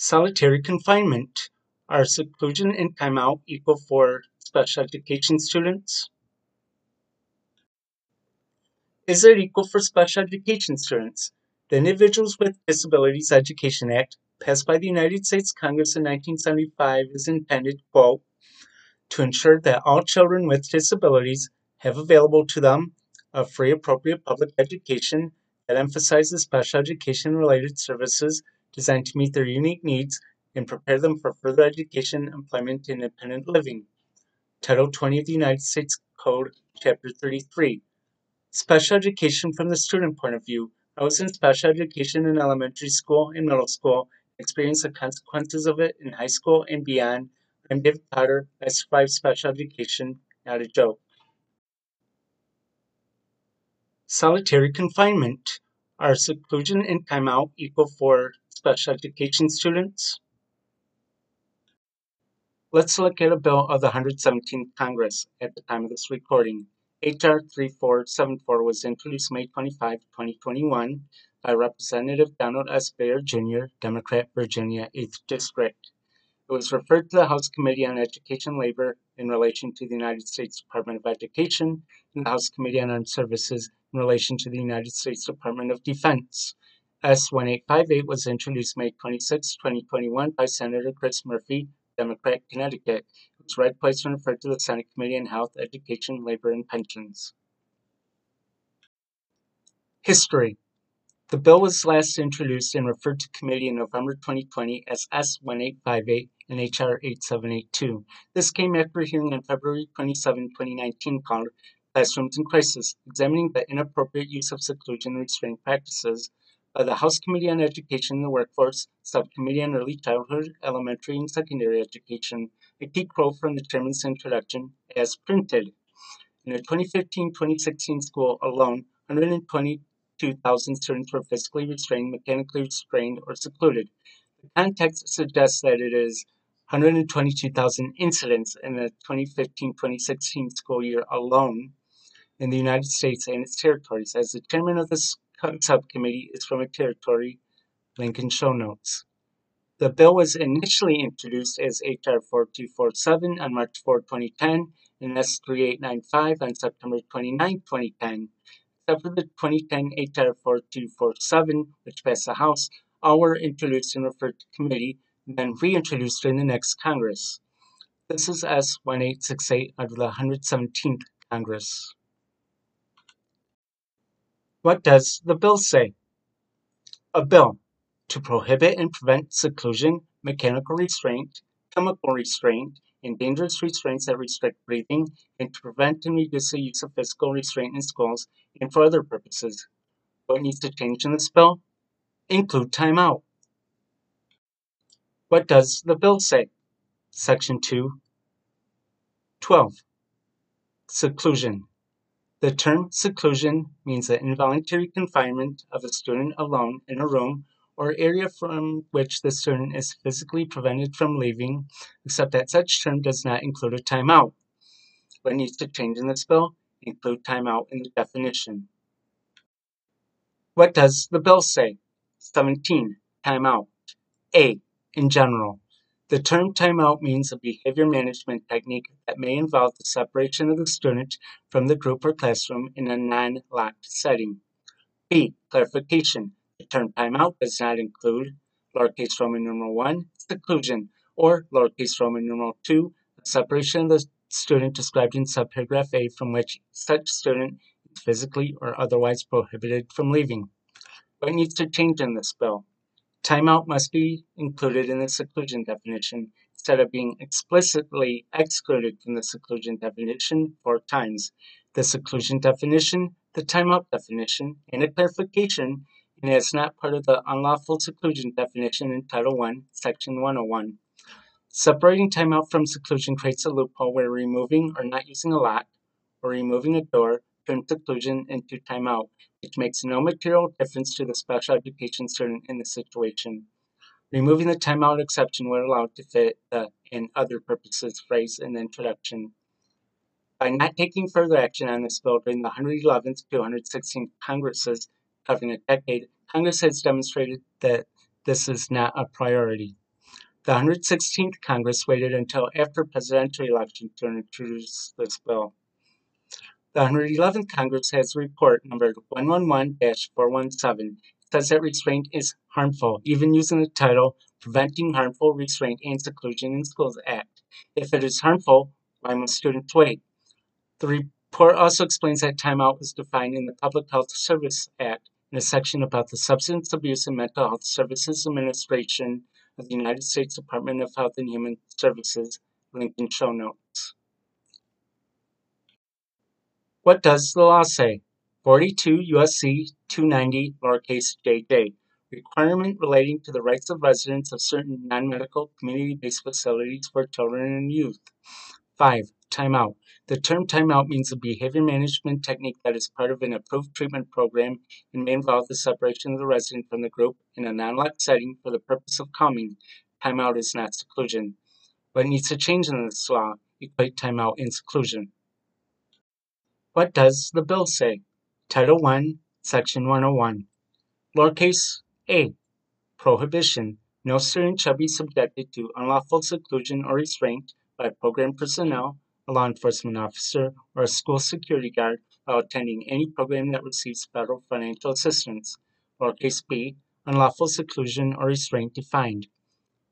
solitary confinement. Are seclusion and timeout equal for special education students? Is it equal for special education students? The Individuals with Disabilities Education Act, passed by the United States Congress in 1975, is intended, quote, to ensure that all children with disabilities have available to them a free, appropriate public education that emphasizes special education-related services designed to meet their unique needs and prepare them for further education, employment, and independent living. Title 20 of the United States Code, Chapter 33. Special education from the student point of view. I was in special education in elementary school and middle school, experienced the consequences of it in high school and beyond. I'm David Potter. I survived special education, not a joke. Solitary confinement. Are seclusion and timeout equal for special education students? Let's look at a bill of the 117th Congress at the time of this recording. H.R. 3474 was introduced May 25, 2021 by Representative Donald S. Beyer, Jr., Democrat, Virginia, 8th District. It was referred to the House Committee on Education, Labor, in relation to the United States Department of Education, and the House Committee on Armed Services in relation to the United States Department of Defense. S-1858 was introduced May 26, 2021 by Senator Chris Murphy, Democrat, Connecticut. It was read twice and referred to the Senate Committee on Health, Education, Labor, and Pensions. History. The bill was last introduced and referred to committee in November 2020 as S-1858 and H.R. 8782. This came after a hearing on February 27, 2019 called Classrooms in Crisis, examining the inappropriate use of seclusion and restraint practices by the House Committee on Education and the Workforce, Subcommittee on Early Childhood, Elementary, and Secondary Education, a key quote from the chairman's introduction, as printed. In the 2015-2016 school alone, 122,000 students were physically restrained, mechanically restrained, or secluded. The context suggests that it is 122,000 incidents in the 2015-2016 school year alone in the United States and its territories. As the chairman of the subcommittee is from a territory, link in show notes. The bill was initially introduced as H.R. 4247 on March 4, 2010, and S-3895 on September 29, 2010. Except for the 2010 H.R. 4247, which passed the House, all were introduced and referred to committee, then reintroduced in the next Congress. This is S-1868 out of the 117th Congress. What does the bill say? A bill to prohibit and prevent seclusion, mechanical restraint, chemical restraint, and dangerous restraints that restrict breathing, and to prevent and reduce the use of physical restraint in schools and for other purposes. What needs to change in this bill? Include timeout. What does the bill say? Section 2.12. Seclusion. The term seclusion means the involuntary confinement of a student alone in a room or area from which the student is physically prevented from leaving, except that such term does not include a timeout. What needs to change in this bill? Include timeout in the definition. What does the bill say? 17. Timeout. A. In general. The term timeout means a behavior management technique that may involve the separation of the student from the group or classroom in a non-locked setting. B. Clarification. The term timeout does not include lowercase Roman numeral 1, seclusion, or lowercase Roman numeral 2, a separation of the student described in subparagraph A from which such student is physically or otherwise prohibited from leaving. What needs to change in this bill? Timeout must be included in the seclusion definition instead of being explicitly excluded from the seclusion definition 4 times. The seclusion definition, the timeout definition, and a clarification, and it's not part of the unlawful seclusion definition in Title I, Section 101. Separating timeout from seclusion creates a loophole where removing or not using a lock or removing a door turns seclusion into timeout, which makes no material difference to the special education student in the situation. Removing the timeout exception would allow it to fit the "and other purposes" phrase in the introduction. By not taking further action on this bill during the 111th to 116th Congresses, covering a decade, Congress has demonstrated that this is not a priority. The 116th Congress waited until after presidential election to introduce this bill. The 111th Congress has a report numbered 111-417. Says that restraint is harmful, even using the title Preventing Harmful Restraint and Seclusion in Schools Act. If it is harmful, why must students wait? The report also explains that timeout was defined in the Public Health Service Act in a section about the Substance Abuse and Mental Health Services Administration of the United States Department of Health and Human Services, linked in show notes. What does the law say? 42 U.S.C. 290, lowercase jj, requirement relating to the rights of residents of certain non-medical community-based facilities for children and youth. 5. Timeout. The term timeout means a behavior management technique that is part of an approved treatment program and may involve the separation of the resident from the group in a non-locked setting for the purpose of calming. Timeout is not seclusion. What needs to change in this law? Equate timeout and seclusion. What does the bill say? Title I, Section 101. Lowercase a. Prohibition. No student shall be subjected to unlawful seclusion or restraint by program personnel, a law enforcement officer, or a school security guard while attending any program that receives federal financial assistance. Lowercase b. Unlawful seclusion or restraint defined.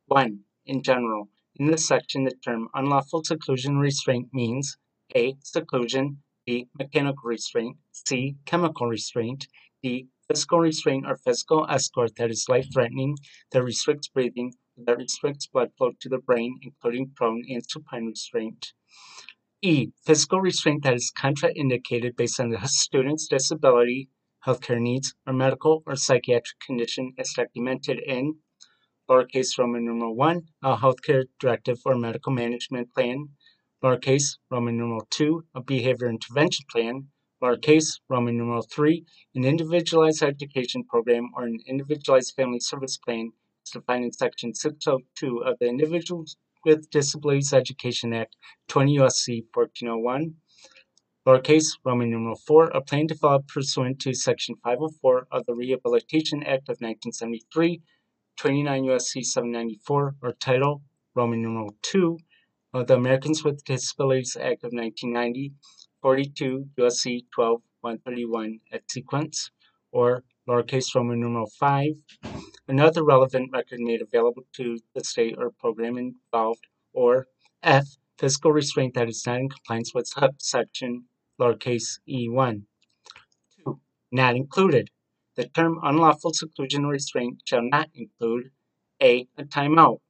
1. In general, in this section, the term unlawful seclusion or restraint means a. Seclusion. B. Mechanical restraint. C. Chemical restraint. D. Physical restraint or physical escort that is life-threatening, that restricts breathing, that restricts blood flow to the brain, including prone and supine restraint. E. Physical restraint that is contraindicated based on the student's disability, healthcare needs, or medical or psychiatric condition as documented in lowercase Roman numeral 1, a healthcare directive or medical management plan, lowercase Roman numeral 2, a behavior intervention plan, lowercase Roman numeral 3, an individualized education program or an individualized family service plan is defined in Section 602 of the Individuals with Disabilities Education Act, 20 U.S.C. 1401, lowercase Roman numeral 4, a plan developed pursuant to Section 504 of the Rehabilitation Act of 1973, 29 U.S.C. 794, or title Roman numeral 2, of the Americans with Disabilities Act of 1990, 42 U.S.C. 12131 at sequence, or lowercase Roman numeral 5, another relevant record made available to the state or program involved, or f. Physical restraint that is not in compliance with subsection lowercase e1. 2. Not included. The term unlawful seclusion or restraint shall not include a. A timeout,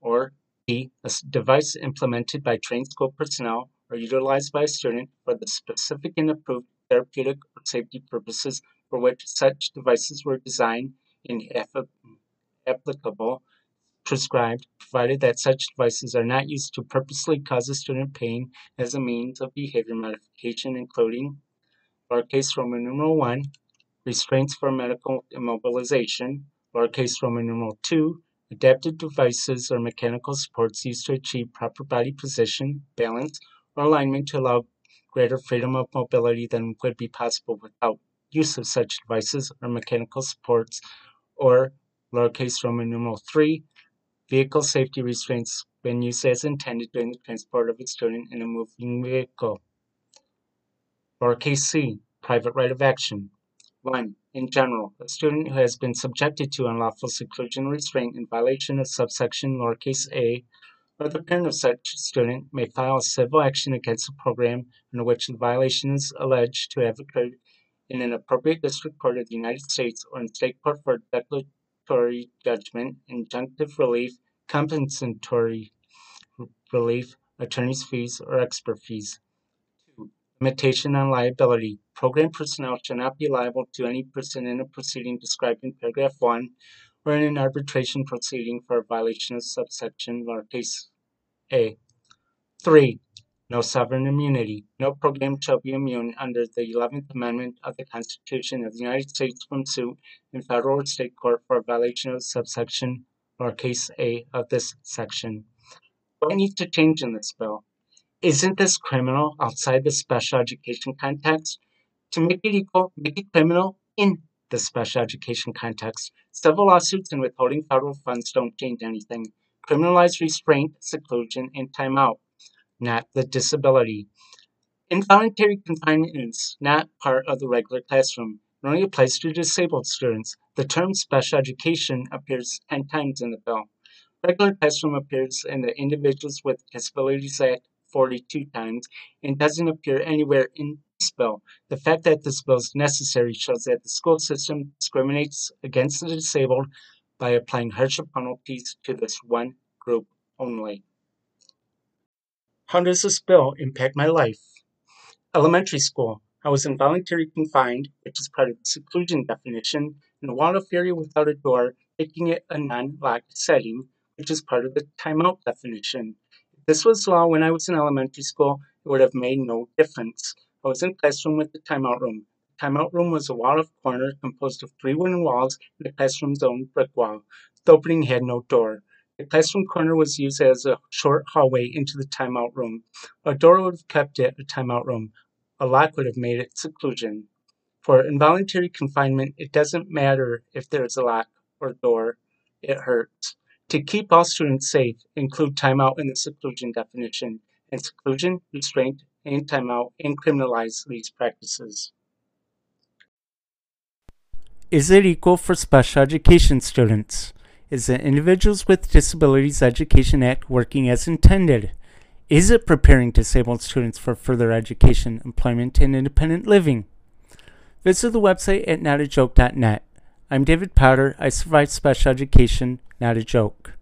or b. A device implemented by trained school personnel or utilized by a student for the specific and approved therapeutic or safety purposes for which such devices were designed and applicable, prescribed, provided that such devices are not used to purposely cause a student pain as a means of behavior modification, including lowercase Roman numeral 1, restraints for medical immobilization, lowercase Roman numeral 2, adaptive devices or mechanical supports used to achieve proper body position, balance, or alignment to allow greater freedom of mobility than would be possible without use of such devices or mechanical supports, or lowercase Roman numeral 3, vehicle safety restraints when used as intended during the transport of a student in a moving vehicle. Lowercase c, private right of action. 1. In general, a student who has been subjected to unlawful seclusion or restraint in violation of subsection lowercase a, or the parent of such student, may file a civil action against the program under which the violation is alleged to have occurred in an appropriate district court of the United States or in state court for declaratory judgment, injunctive relief, compensatory relief, attorney's fees, or expert fees. Limitation on liability. Program personnel shall not be liable to any person in a proceeding described in paragraph 1 or in an arbitration proceeding for a violation of subsection lowercase a. 3. No sovereign immunity. No program shall be immune under the 11th Amendment of the Constitution of the United States from suit in federal or state court for a violation of subsection lowercase a of this section. What needs to change in this bill? Isn't this criminal outside the special education context? To make it equal, make it criminal in the special education context. Civil lawsuits and withholding federal funds don't change anything. criminalize restraint, seclusion, and timeout, not the disability. Involuntary confinement is not part of the regular classroom. It only applies to disabled students. The term special education appears 10 times in the bill. Regular classroom appears in the Individuals with Disabilities Act 42 times and doesn't appear anywhere in this bill. The fact that this bill is necessary shows that the school system discriminates against the disabled by applying harsher penalties to this one group only. How does this bill impact my life? Elementary school. I was involuntarily confined, which is part of the seclusion definition, in a walled-off area without a door, making it a non-locked setting, which is part of the timeout definition. If this was law when I was in elementary school, it would have made no difference. I was in a classroom with the timeout room. The timeout room was a walled-off corner composed of 3 wooden walls and the classroom's own brick wall. The opening had no door. The classroom corner was used as a short hallway into the timeout room. A door would have kept it a timeout room. A lock would have made it seclusion. For involuntary confinement, it doesn't matter if there's a lock or door, it hurts. To keep all students safe, include timeout in the seclusion definition, and seclusion, restraint, and timeout, and criminalize these practices. Is it equal for special education students? Is the Individuals with Disabilities Education Act working as intended? Is it preparing disabled students for further education, employment, and independent living? Visit the website at notajoke.net. I'm David Powder. I survived special education, not a joke.